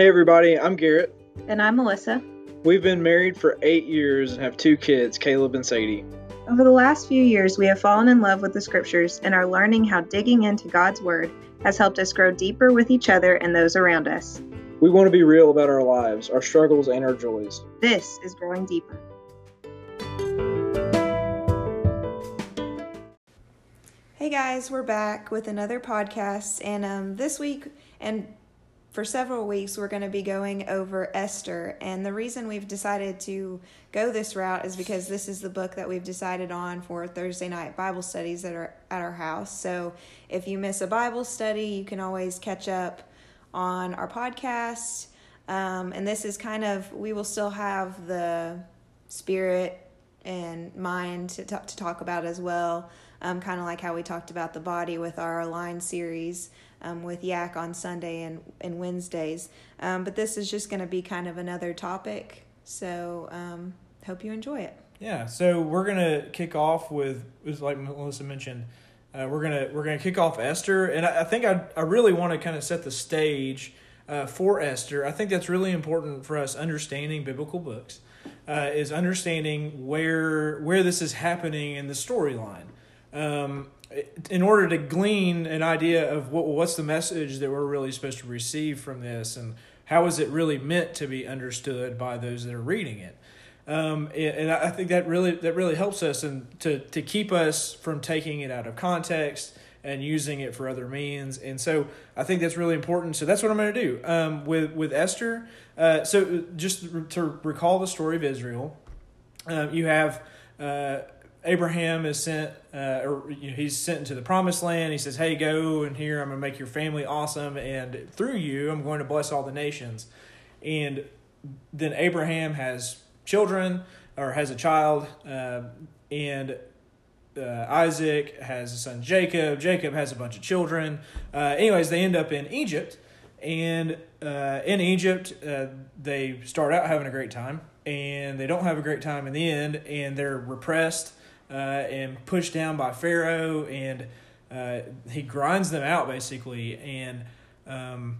Hey everybody, I'm Garrett. And I'm Melissa. We've been married for 8 years and have 2 kids, Caleb and Sadie. Over the last few years, we have fallen in love with the scriptures and are learning how digging into God's word has helped us grow deeper with each other and those around us. We want to be real about our lives, our struggles, and our joys. This is Growing Deeper. Hey guys, we're back with another podcast, and this week and for several weeks, we're going to be going over Esther, and the reason we've decided to go this route is because this is the book that we've decided on for Thursday night Bible studies that are at our house. So if you miss a Bible study, you can always catch up on our podcast, and this is kind of, we will still have the spirit and mind to talk about as well, kind of like how we talked about the body with our Align series with Yak on Sunday and Wednesdays. But this is just going to be kind of another topic, so hope you enjoy it. Yeah, so we're going to kick off with, like Melissa mentioned, we're gonna kick off Esther, and I think I really want to kind of set the stage for Esther. I think that's really important for us understanding biblical books. Is understanding where this is happening in the storyline, in order to glean an idea of what's the message that we're really supposed to receive from this, and how is it really meant to be understood by those that are reading it. And I think that really helps us, and to keep us from taking it out of context and using it for other means. And so I think that's really important. So that's what I'm going to do with Esther. So just to recall the story of Israel, you have Abraham is sent, he's sent into the promised land. He says, hey, go and here, I'm going to make your family awesome, and through you, I'm going to bless all the nations. And then Abraham has children, or has a child, and Isaac has a son, Jacob. Jacob has a bunch of children. Anyways, they end up in Egypt. And in Egypt, they start out having a great time. And they don't have a great time in the end. And they're repressed and pushed down by Pharaoh. And he grinds them out, basically. And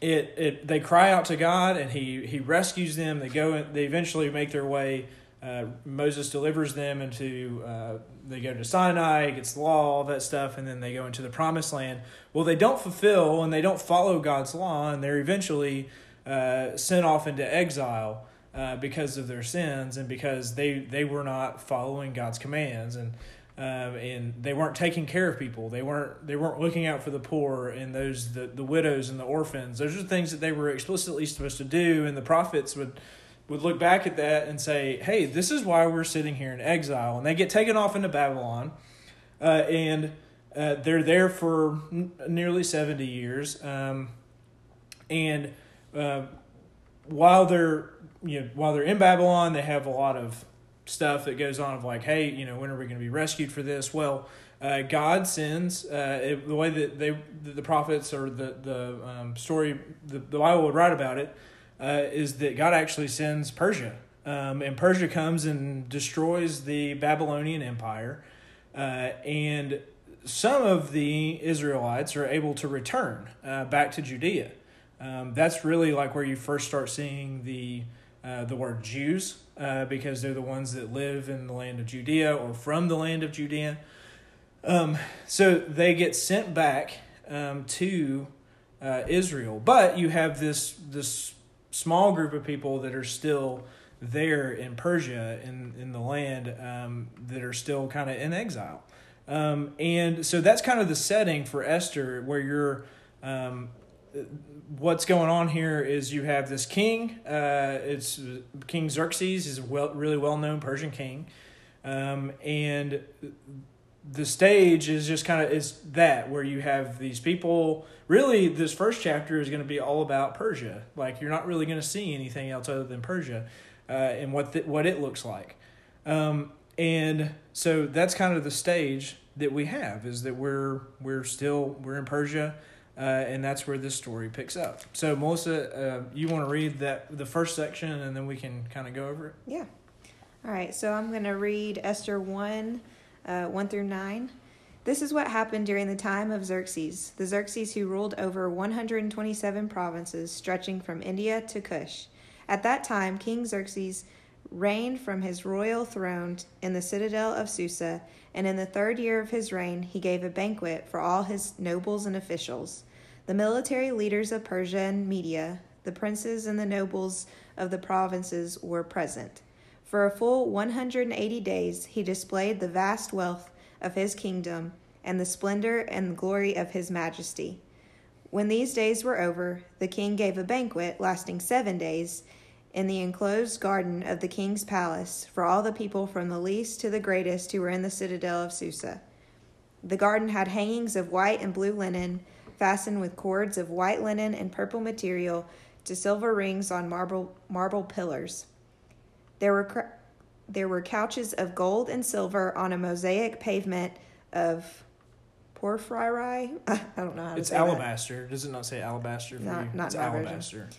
they cry out to God, and he rescues them. They go and they eventually make their way. Moses delivers them into, they go to Sinai, gets the law, all that stuff, and then they go into the promised land. Well, they don't fulfill and they don't follow God's law, and they're eventually sent off into exile because of their sins, and because they were not following God's commands, and they weren't taking care of people. They weren't looking out for the poor and those the widows and the orphans. Those are things that they were explicitly supposed to do, and the prophets would look back at that and say, hey, this is why we're sitting here in exile. And they get taken off into Babylon, and they're there for nearly 70 years. While they're in Babylon, they have a lot of stuff that goes on of like, hey, when are we going to be rescued for this? Well, God sends, the way that the prophets, or the story, the Bible would write about it, is that God actually sends Persia. And Persia comes and destroys the Babylonian Empire. And some of the Israelites are able to return back to Judea. That's really like where you first start seeing the word Jews, because they're the ones that live in the land of Judea, or from the land of Judea. So they get sent back to Israel. But you have this small group of people that are still there in Persia, in the land, that are still kind of in exile. And so that's kind of the setting for Esther, where you're, what's going on here is you have this king, it's King Xerxes, is a really well-known Persian king. And the stage is just kind of, it's that, where you have these people. Really, this first chapter is going to be all about Persia. Like, you're not really going to see anything else other than Persia, and what it looks like. And so that's kind of the stage that we have, is that we're in Persia, and that's where this story picks up. So Melissa, you want to read the first section, and then we can kind of go over it? Yeah. All right, so I'm going to read Esther 1, 1 through 9. This is what happened during the time of Xerxes, the Xerxes who ruled over 127 provinces stretching from India to Kush. At that time, King Xerxes reigned from his royal throne in the citadel of Susa, and in the third year of his reign, he gave a banquet for all his nobles and officials, the military leaders of Persia and Media, the princes and the nobles of the provinces were present. For a full 180 days, he displayed the vast wealth of his kingdom and the splendor and glory of his majesty. When these days were over, the king gave a banquet lasting 7 days in the enclosed garden of the king's palace for all the people from the least to the greatest who were in the citadel of Susa. The garden had hangings of white and blue linen, fastened with cords of white linen and purple material to silver rings on marble pillars. There were couches of gold and silver on a mosaic pavement of porphyry. I don't know how to say that. It's alabaster. Does it not say alabaster for you? Not it's alabaster.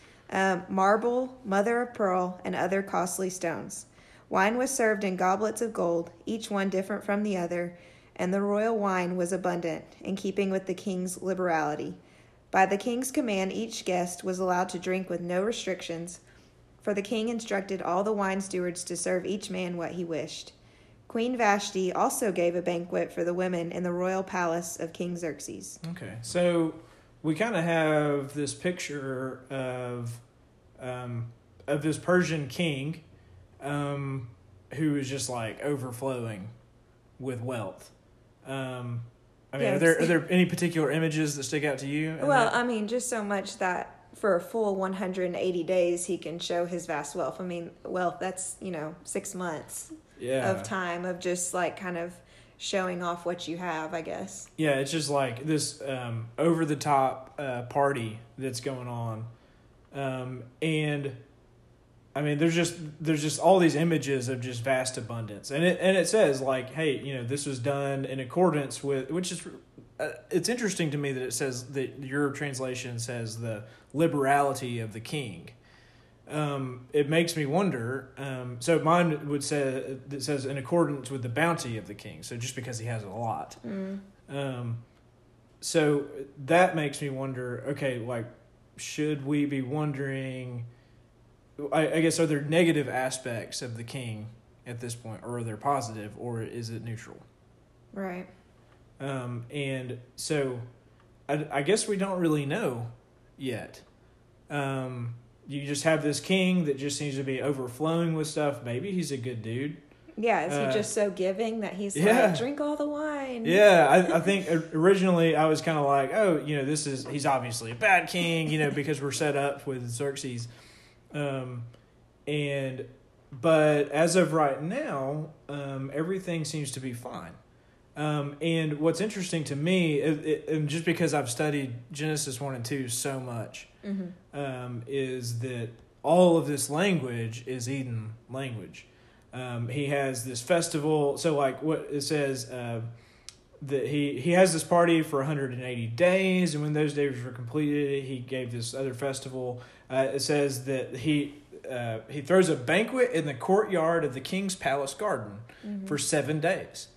Marble, mother of pearl, and other costly stones. Wine was served in goblets of gold, each one different from the other, and the royal wine was abundant, in keeping with the king's liberality. By the king's command, each guest was allowed to drink with no restrictions, for the king instructed all the wine stewards to serve each man what he wished. Queen Vashti also gave a banquet for the women in the royal palace of King Xerxes. Okay, so we kind of have this picture of this Persian king who is just like overflowing with wealth. Are there any particular images that stick out to you? Well, I mean, just so much that for a full 180 days, he can show his vast wealth. I mean, wealth, that's, 6 months of time of just, like, kind of showing off what you have, I guess. Yeah, it's just, like, this over-the-top party that's going on. And, I mean, there's just all these images of just vast abundance. And it says, like, hey, this was done in accordance with, which is... it's interesting to me that it says that your translation says the liberality of the king. It makes me wonder. So mine would say that says in accordance with the bounty of the king. So just because he has a lot. Mm. So that makes me wonder. Okay, like should we be wondering? I guess are there negative aspects of the king at this point, or are there positive, or is it neutral? Right. And so I guess we don't really know yet. You just have this king that just seems to be overflowing with stuff. Maybe he's a good dude. Yeah. Is he just so giving that he's like, drink all the wine? Yeah. I think originally I was kind of like, oh, he's obviously a bad king, because we're set up with Xerxes. But as of right now, everything seems to be fine. And what's interesting to me, and just because I've studied Genesis 1 and 2 so much, mm-hmm. Is that all of this language is Eden language. He has this festival. So like what it says, that he has this party for 180 days. And when those days were completed, he gave this other festival. It says that he throws a banquet in the courtyard of the king's palace garden mm-hmm. for 7 days.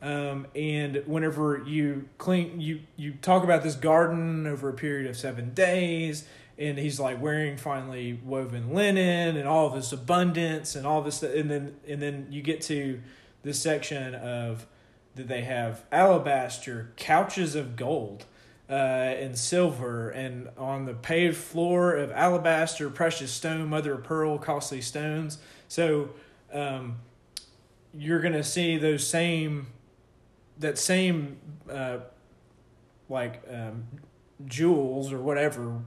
And whenever you talk about this garden over a period of 7 days, and he's like wearing finely woven linen and all of this abundance and all this, and then you get to this section of that they have alabaster couches of gold and silver, and on the paved floor of alabaster, precious stone, mother of pearl, costly stones. So you're gonna see those same. That same, jewels or whatever,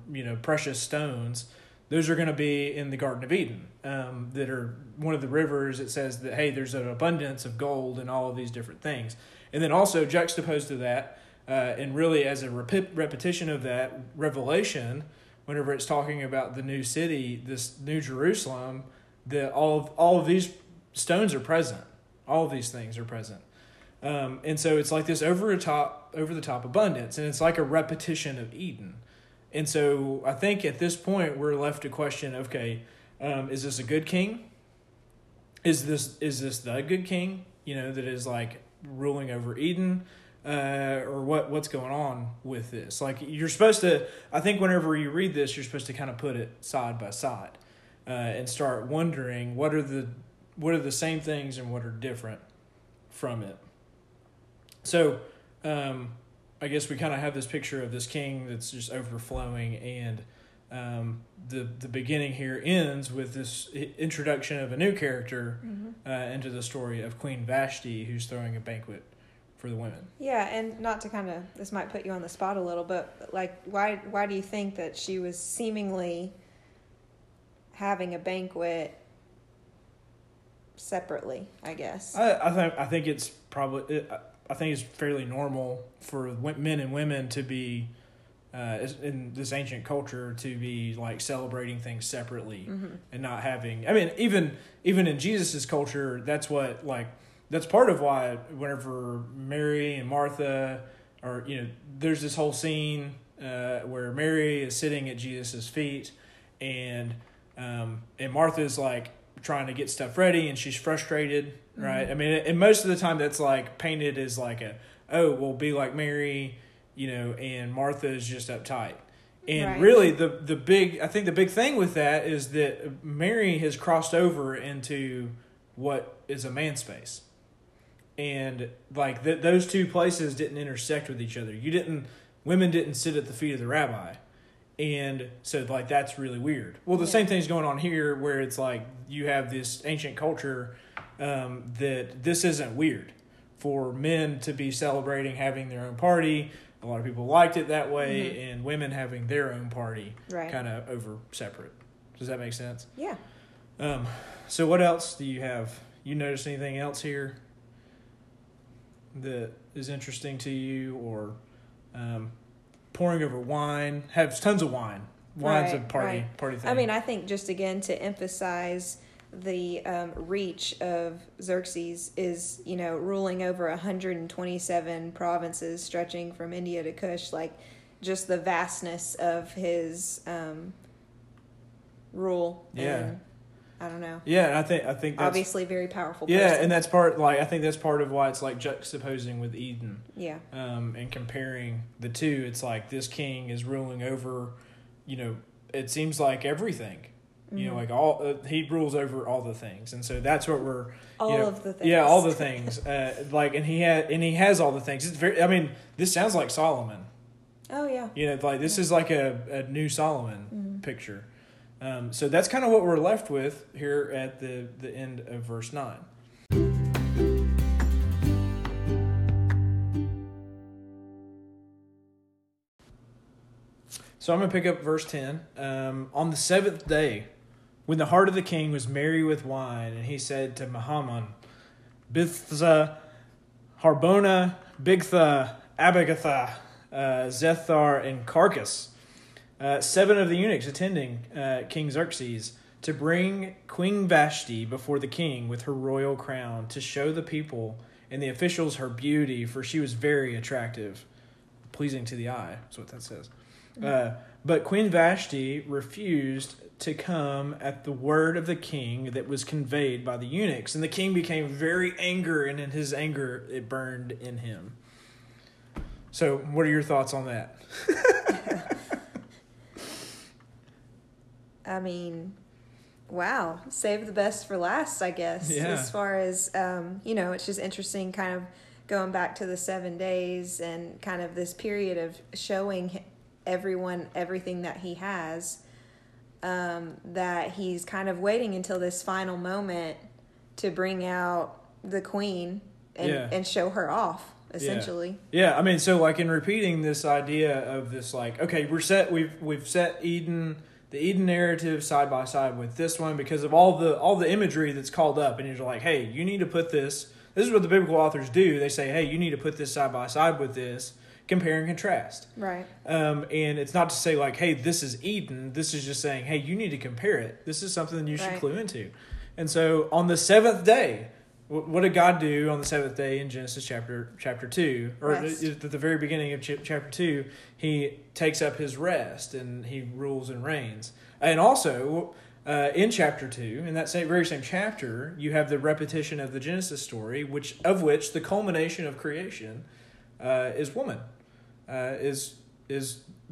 precious stones, those are going to be in the Garden of Eden, that are one of the rivers. It says that, hey, there's an abundance of gold and all of these different things. And then also juxtaposed to that, and really as a repetition of that, Revelation, whenever it's talking about the new city, this new Jerusalem, that all of these stones are present. All of these things are present. And so it's like this over the top abundance, and it's like a repetition of Eden. And so I think at this point we're left to question: okay, is this a good king? Is this the good king? That is like ruling over Eden? or what's going on with this. Like, you're supposed to, I think whenever you read this, you're supposed to kind of put it side by side and start wondering what are the same things and what are different from it. So I guess we kind of have this picture of this king that's just overflowing, and the beginning here ends with this introduction of a new character into the story of Queen Vashti, who's throwing a banquet for the women. Yeah, and not to kind of, this might put you on the spot a little, but like, why do you think that she was seemingly having a banquet separately, I guess? I think it's probably, I think it's fairly normal for men and women to be, in this ancient culture, to be like celebrating things separately and not having, I mean, even in Jesus's culture, that's what, like, that's part of why whenever Mary and Martha are, you know, there's this whole scene where Mary is sitting at Jesus' feet, and Martha's like trying to get stuff ready, and she's frustrated, right? I mean, and most of the time that's like painted as like a, oh, well, be like Mary, you know, and Martha is just uptight. And really the big thing with that is that Mary has crossed over into what is a man space. And like those two places didn't intersect with each other. Women didn't sit at the feet of the rabbi. And so like, that's really weird. Well, the same thing's going on here, where it's like, you have this ancient culture that this isn't weird for men to be celebrating, having their own party. A lot of people liked it that way, and women having their own party kind of over separate. Does that make sense? Yeah. So what else do you have? You notice anything else here that is interesting to you, or pouring over wine? Have tons of wine. Wine's a party thing. I mean, I think just again to emphasize the reach of Xerxes is, you know, ruling over 127 provinces stretching from India to Kush, like just the vastness of his rule. Yeah. And, I don't know. Yeah, and I think that's obviously very powerful person. Yeah, and that's part, like, I think that's part of why it's like juxtaposing with Eden. Yeah. And comparing the two, it's like this king is ruling over, you know, it seems like everything. You know, like all he rules over all the things. And so that's what we're of the things. Yeah, all the things. Like, and he has all the things. It's very, I mean, this sounds like Solomon. Oh yeah. You know, like this is like a new Solomon picture. So that's kind of what we're left with here at the end of verse 9. So I'm going to pick up verse 10. On the seventh day, when the heart of the king was merry with wine, and he said to Mahaman, Bithza, Harbona, Bigtha, Abagatha, Zethar, and Carcass, 7 of the eunuchs attending King Xerxes, to bring Queen Vashti before the king with her royal crown, to show the people and the officials her beauty, for she was very attractive, pleasing to the eye, is what that says. But Queen Vashti refused to come at the word of the king that was conveyed by the eunuchs, and the king became very angry, and in his anger it burned in him. So what are your thoughts on that? I mean, wow. Save the best for last, I guess. Yeah. As far as, you know, it's just interesting kind of going back to the 7 days and kind of this period of showing everyone everything that he has, that he's kind of waiting until this final moment to bring out the queen and show her off, essentially. Yeah, I mean, so like in repeating this idea of this, like, okay, we've set Eden... the Eden narrative side by side with this one because of all the imagery that's called up, and you're like, hey, you need to put this. This is what the biblical authors do. They say, hey, you need to put this side by side with this, compare and contrast. Right. And it's not to say like, hey, this is Eden. This is just saying, hey, you need to compare it. This is something that you should clue into. And so on the seventh day, what did God do on the seventh day in Genesis chapter 2? Or at the very beginning of chapter 2, he takes up his rest and he rules and reigns. And also, in chapter 2, in that very same chapter, you have the repetition of the Genesis story, which the culmination of creation is woman, is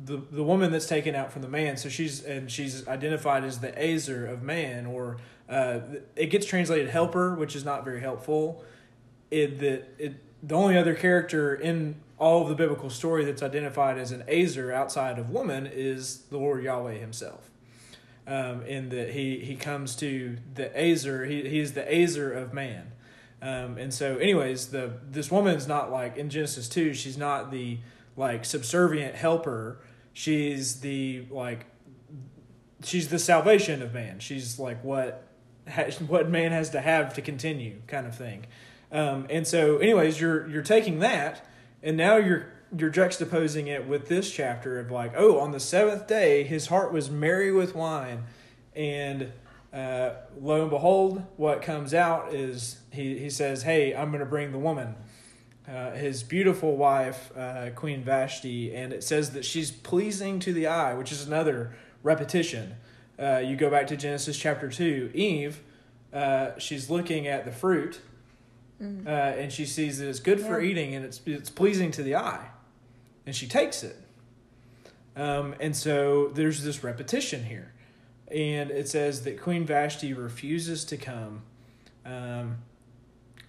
the woman that's taken out from the man. So she's identified as the Azer of man, or it gets translated helper, which is not very helpful. The only other character in all of the biblical story that's identified as an Azer outside of woman is the Lord Yahweh himself. In that he comes to the Azer, he's the Azer of man. And so anyways, this woman's not like in Genesis 2, she's not the like subservient helper. She's the she's the salvation of man. She's like what man has to have to continue kind of thing. And so anyways, you're taking that and now you're juxtaposing it with this chapter of like, oh, on the seventh day, his heart was merry with wine. And lo and behold, what comes out is he says, hey, I'm going to bring the woman, his beautiful wife, Queen Vashti. And it says that she's pleasing to the eye, which is another repetition. You go back to Genesis chapter 2, Eve, she's looking at the fruit. Mm-hmm. And she sees that it's good for eating and it's pleasing to the eye, and she takes it. And so there's this repetition here, and it says that Queen Vashti refuses to come. And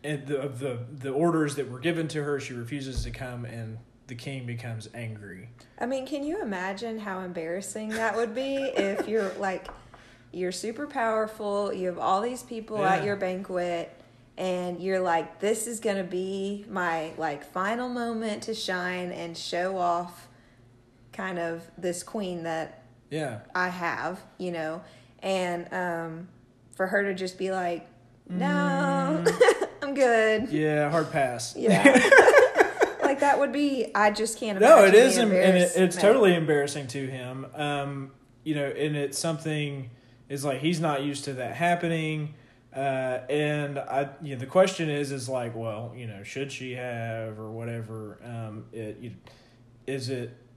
the orders that were given to her, she refuses to come, and the king becomes angry. I mean, can you imagine how embarrassing that would be if you're like, you're super powerful, you have all these people at your banquet. And you're like, this is going to be my like final moment to shine and show off kind of this queen that I have, you know. And for her to just be like, no, I'm good. Yeah, hard pass. Yeah. Like that would be, I just can't imagine. No, it is. And it's totally embarrassing to him. You know, and it's something, it's like he's not used to that happening. And you know, the question is like, well, you know, should she have or whatever? And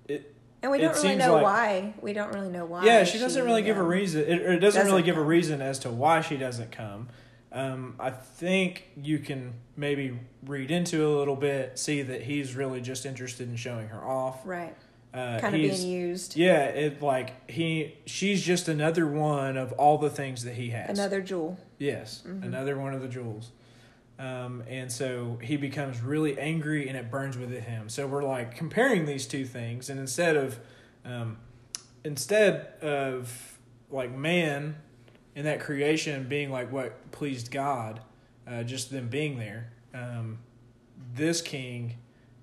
we don't really know why. We don't really know why. Yeah, she doesn't really give a reason. It doesn't really give a reason as to why she doesn't come. I think you can maybe read into it a little bit, see that he's really just interested in showing her off, right? Kind of being used. Yeah, it like she's just another one of all the things that he has. Another jewel. Yes, another one of the jewels. And so he becomes really angry and it burns within him. So we're like comparing these two things, and instead of like man and that creation being like what pleased God, just them being there, this king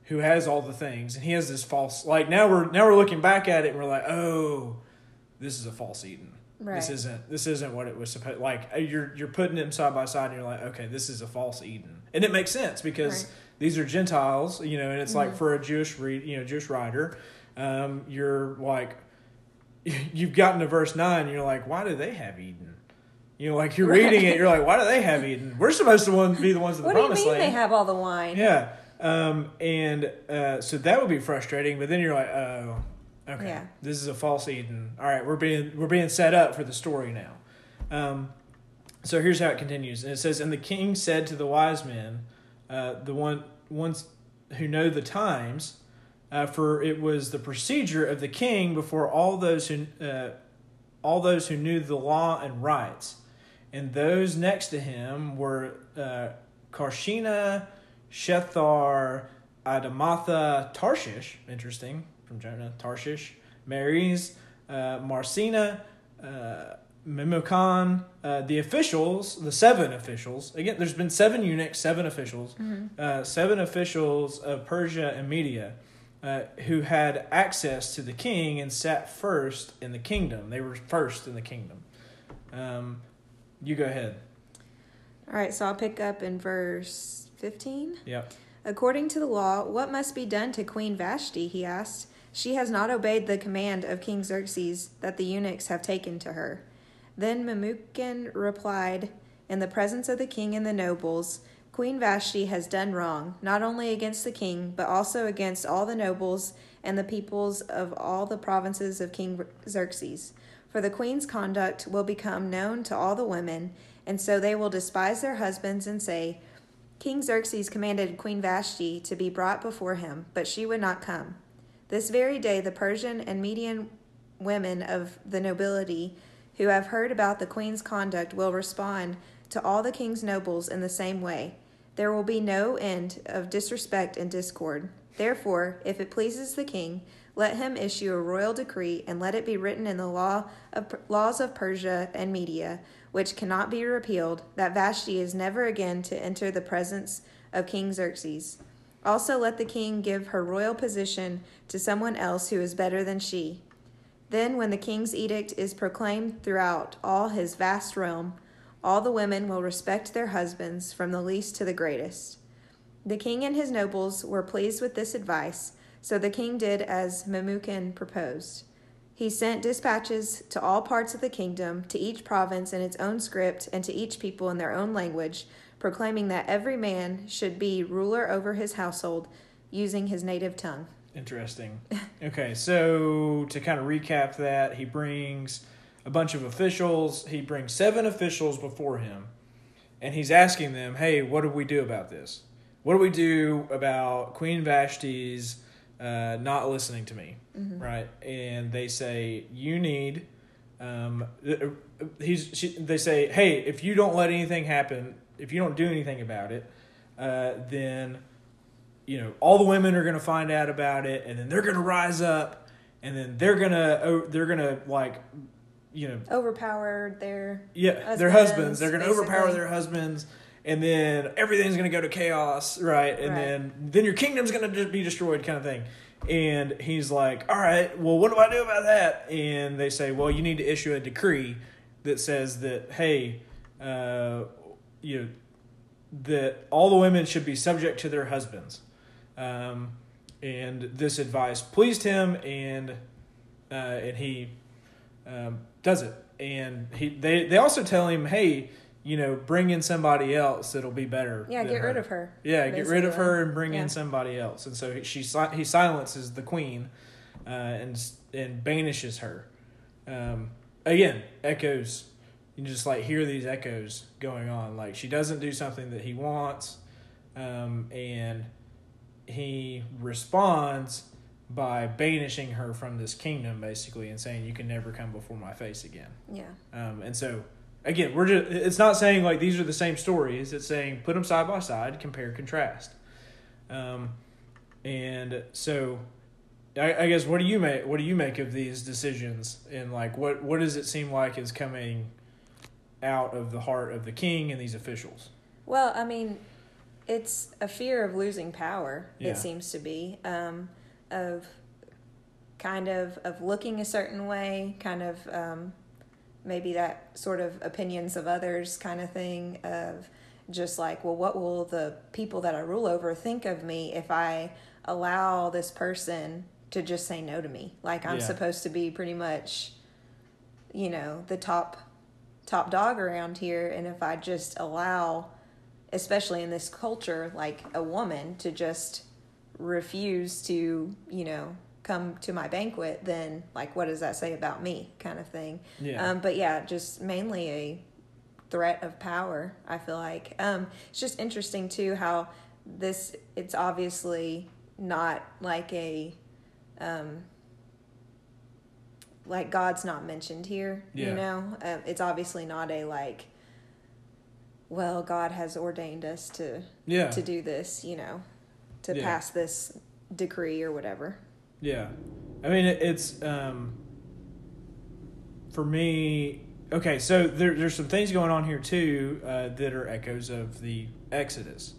who has all the things, and he has this false, like now we're looking back at it and we're like, oh, this is a false Eden. Right. This isn't what it was supposed. Like you're putting them side by side, and you're like, okay, this is a false Eden, and it makes sense because these are Gentiles, you know, and it's like for a Jewish writer, you're like, you've gotten to verse 9, and you're like, why do they have Eden? You know, like you're reading it, you're like, why do they have Eden? We're supposed to be the ones in the promised land. What do you mean they have all the wine? Yeah, so that would be frustrating, but then you're like, oh. Okay, This is a false Eden. All right, we're being set up for the story now. So here's how it continues. And it says, and the king said to the wise men, the ones who know the times, for it was the procedure of the king before all those who knew the law and rights. And those next to him were Karshena, Shethar, Adamatha, Tarshish. Interesting. From Jonah, Tarshish, Maris, Marcina, Memucan, the officials, the 7 officials. Again, there's been 7 eunuchs, 7 officials, 7 officials of Persia and Media, who had access to the king and sat first in the kingdom. They were first in the kingdom. You go ahead. All right, so I'll pick up in verse 15. Yep. According to the law, what must be done to Queen Vashti, he asked. She has not obeyed the command of King Xerxes that the eunuchs have taken to her. Then Memucan replied, in the presence of the king and the nobles, Queen Vashti has done wrong, not only against the king, but also against all the nobles and the peoples of all the provinces of King Xerxes. For the queen's conduct will become known to all the women, and so they will despise their husbands and say, King Xerxes commanded Queen Vashti to be brought before him, but she would not come. This very day, the Persian and Median women of the nobility who have heard about the queen's conduct will respond to all the king's nobles in the same way. There will be no end of disrespect and discord. Therefore, if it pleases the king, let him issue a royal decree, and let it be written in the laws of Persia and Media, which cannot be repealed, that Vashti is never again to enter the presence of King Xerxes. Also, let the king give her royal position to someone else who is better than she. Then, when the king's edict is proclaimed throughout all his vast realm, all the women will respect their husbands, from the least to the greatest. The king and his nobles were pleased with this advice, so the king did as Memucan proposed. He sent dispatches to all parts of the kingdom, to each province in its own script, and to each people in their own language, proclaiming that every man should be ruler over his household, using his native tongue. Interesting. Okay, so to kind of recap that, he brings a bunch of officials. He brings 7 officials before him, and he's asking them, hey, what do we do about this? What do we do about Queen Vashti's not listening to me, mm-hmm. right? And they say, you need they say, hey, if you don't let anything happen, if you don't do anything about it, then you know, all the women are going to find out about it, and then they're going to rise up, and then they're going to like, you know, overpower their husbands. They're going to overpower their husbands, and then everything's going to go to chaos, right? And then your kingdom's going to be destroyed, kind of thing. And he's like, all right, well, what do I do about that? And they say, well, you need to issue a decree that says that, hey, you know, that all the women should be subject to their husbands. And this advice pleased him, and he does it. And they also tell him, hey, you know, bring in somebody else that'll be better. Yeah, get rid of her. Yeah, basically. Get rid of her and bring in somebody else. And so he silences the queen and banishes her. Again, echoes. You just like hear these echoes going on. Like she doesn't do something that he wants, and he responds by banishing her from this kingdom, basically, and saying you can never come before my face again. Yeah. And so again, it's not saying like these are the same stories. It's saying put them side by side, compare, contrast. And so I guess what do you make of these decisions, and like what does it seem like is coming out of the heart of the king and these officials? Well, I mean, it's a fear of losing power, it seems to be, of kind of looking a certain way, kind of maybe that sort of opinions of others kind of thing, of just like, well, what will the people that I rule over think of me if I allow this person to just say no to me? Like I'm supposed to be pretty much, you know, the top dog around here, and if I just allow, especially in this culture, like a woman to just refuse to, you know, come to my banquet, then like what does that say about me, kind of thing. But yeah, just mainly a threat of power, I feel like. It's just interesting too how it's obviously not like a like God's not mentioned here, you know? It's obviously not a like, well, God has ordained us to do this, you know, to pass this decree or whatever. Yeah. I mean, it's, for me, okay, so there's some things going on here too that are echoes of the Exodus.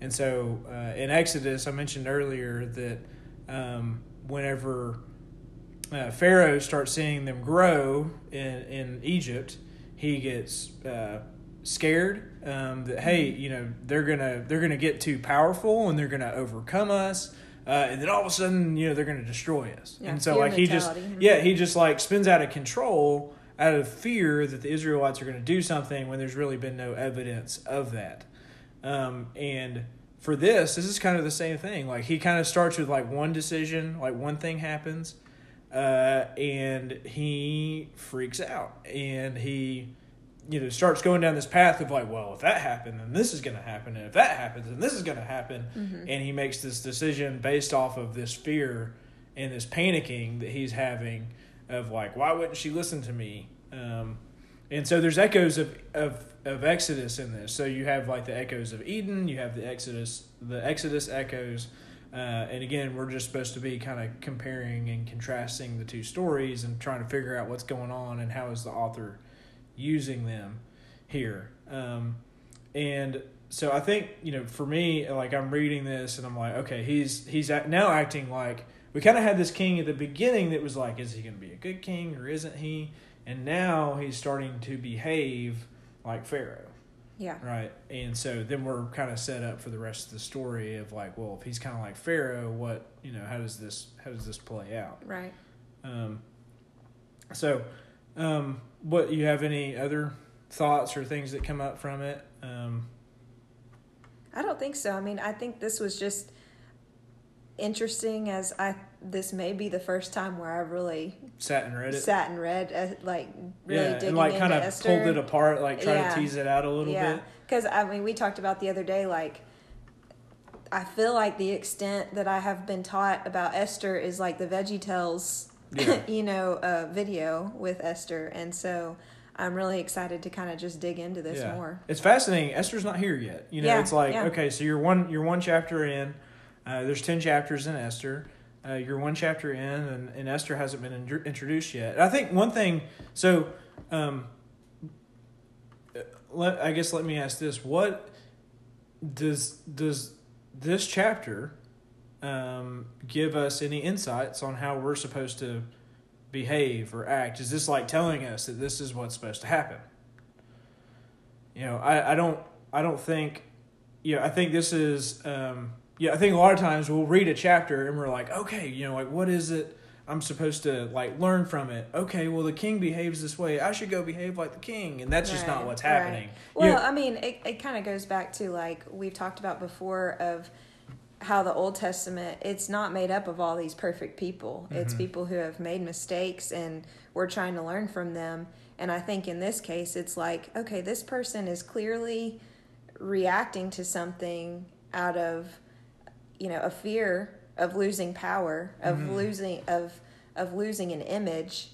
And so in Exodus, I mentioned earlier that whenever Pharaoh starts seeing them grow in Egypt, he gets scared that, hey, you know, they're gonna get too powerful and they're gonna overcome us, and then all of a sudden, you know, they're gonna destroy us. Yeah, and so like he just like spins out of control out of fear that the Israelites are gonna do something when there's really been no evidence of that. And for this is kind of the same thing. Like he kind of starts with like one decision, like one thing happens. And he freaks out, and he starts going down this path of like, well, if that happened, then this is going to happen. And if that happens, then this is going to happen. Mm-hmm. And he makes this decision based off of this fear and this panicking that he's having of like, why wouldn't she listen to me? And so there's echoes of Exodus in this. So you have like the echoes of Eden, you have the Exodus echoes. And again, we're just supposed to be kind of comparing and contrasting the two stories and trying to figure out what's going on and how is the author using them here. And so I think, for me, like I'm reading this and I'm like, okay, he's now acting like we kind of had this king at the beginning that was like, is he going to be a good king or isn't he? And now he's starting to behave like Pharaoh. Yeah. Right. And so then we're kind of set up for the rest of the story of like, well, if he's kind of like Pharaoh, what, how does this play out? Right. So, what, you have any other thoughts or things that come up from it? I don't think so. I mean, I think this was just interesting as this may be the first time where I really sat and read, digging and into kind of Esther. Pulled it apart, to tease it out a little bit. Because I mean, we talked about the other day, like I feel like the extent that I have been taught about Esther is like the VeggieTales, video with Esther, and so I'm really excited to kind of just dig into this more. It's fascinating. Esther's not here yet. It's like okay, so you're one chapter in. There's 10 chapters in Esther. You're one chapter in, and Esther hasn't been introduced yet. And I think one thing, so let me ask this. What does this chapter give us any insights on how we're supposed to behave or act? Is this like telling us that this is what's supposed to happen? I think this is... I think a lot of times we'll read a chapter and we're like, okay, what is it I'm supposed to learn from it? Okay, well, the king behaves this way. I should go behave like the king. And that's just not what's happening. Right. Well, I mean, it kind of goes back to we've talked about before of how the Old Testament, it's not made up of all these perfect people. Mm-hmm. It's people who have made mistakes and we're trying to learn from them. And I think in this case, it's like, okay, this person is clearly reacting to something out of... a fear of losing power, of mm-hmm. losing an image,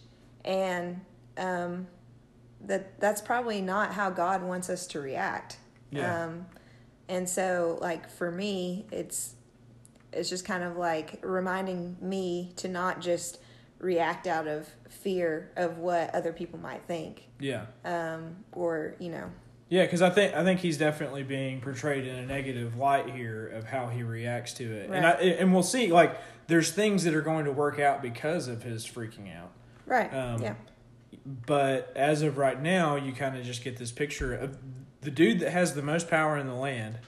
and that's probably not how God wants us to react. Yeah. And so, for me, it's just kind of reminding me to not just react out of fear of what other people might think. Yeah. Yeah, because I think he's definitely being portrayed in a negative light here of how he reacts to it, right. and we'll see. There's things that are going to work out because of his freaking out, right? Yeah. But as of right now, you kind of just get this picture of the dude that has the most power in the land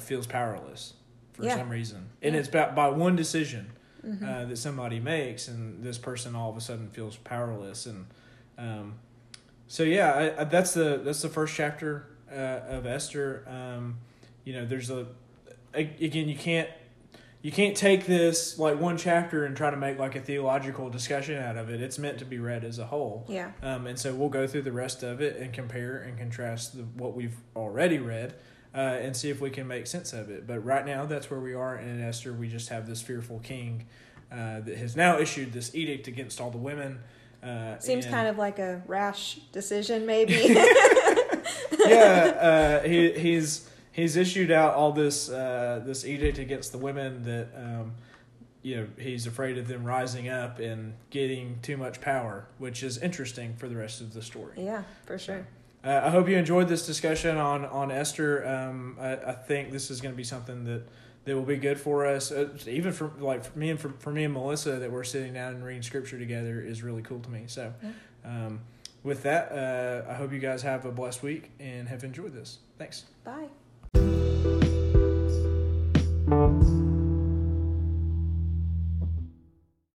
feels powerless for some reason, and it's by one decision mm-hmm. That somebody makes, and this person all of a sudden feels powerless and. So that's the first chapter of Esther. There's again you can't take this one chapter and try to make a theological discussion out of it. It's meant to be read as a whole. Yeah. And so we'll go through the rest of it and compare and contrast what we've already read and see if we can make sense of it. But right now that's where we are in Esther. We just have this fearful king that has now issued this edict against all the women. Seems kind of like a rash decision, maybe. He's issued out all this edict against the women that he's afraid of them rising up and getting too much power, which is interesting for the rest of the story. Yeah, for sure. I hope you enjoyed this discussion on Esther. I think this is going to be something that will be good for us. Even for me and Melissa, that we're sitting down and reading scripture together is really cool to me. So with that, I hope you guys have a blessed week and have enjoyed this. Thanks. Bye.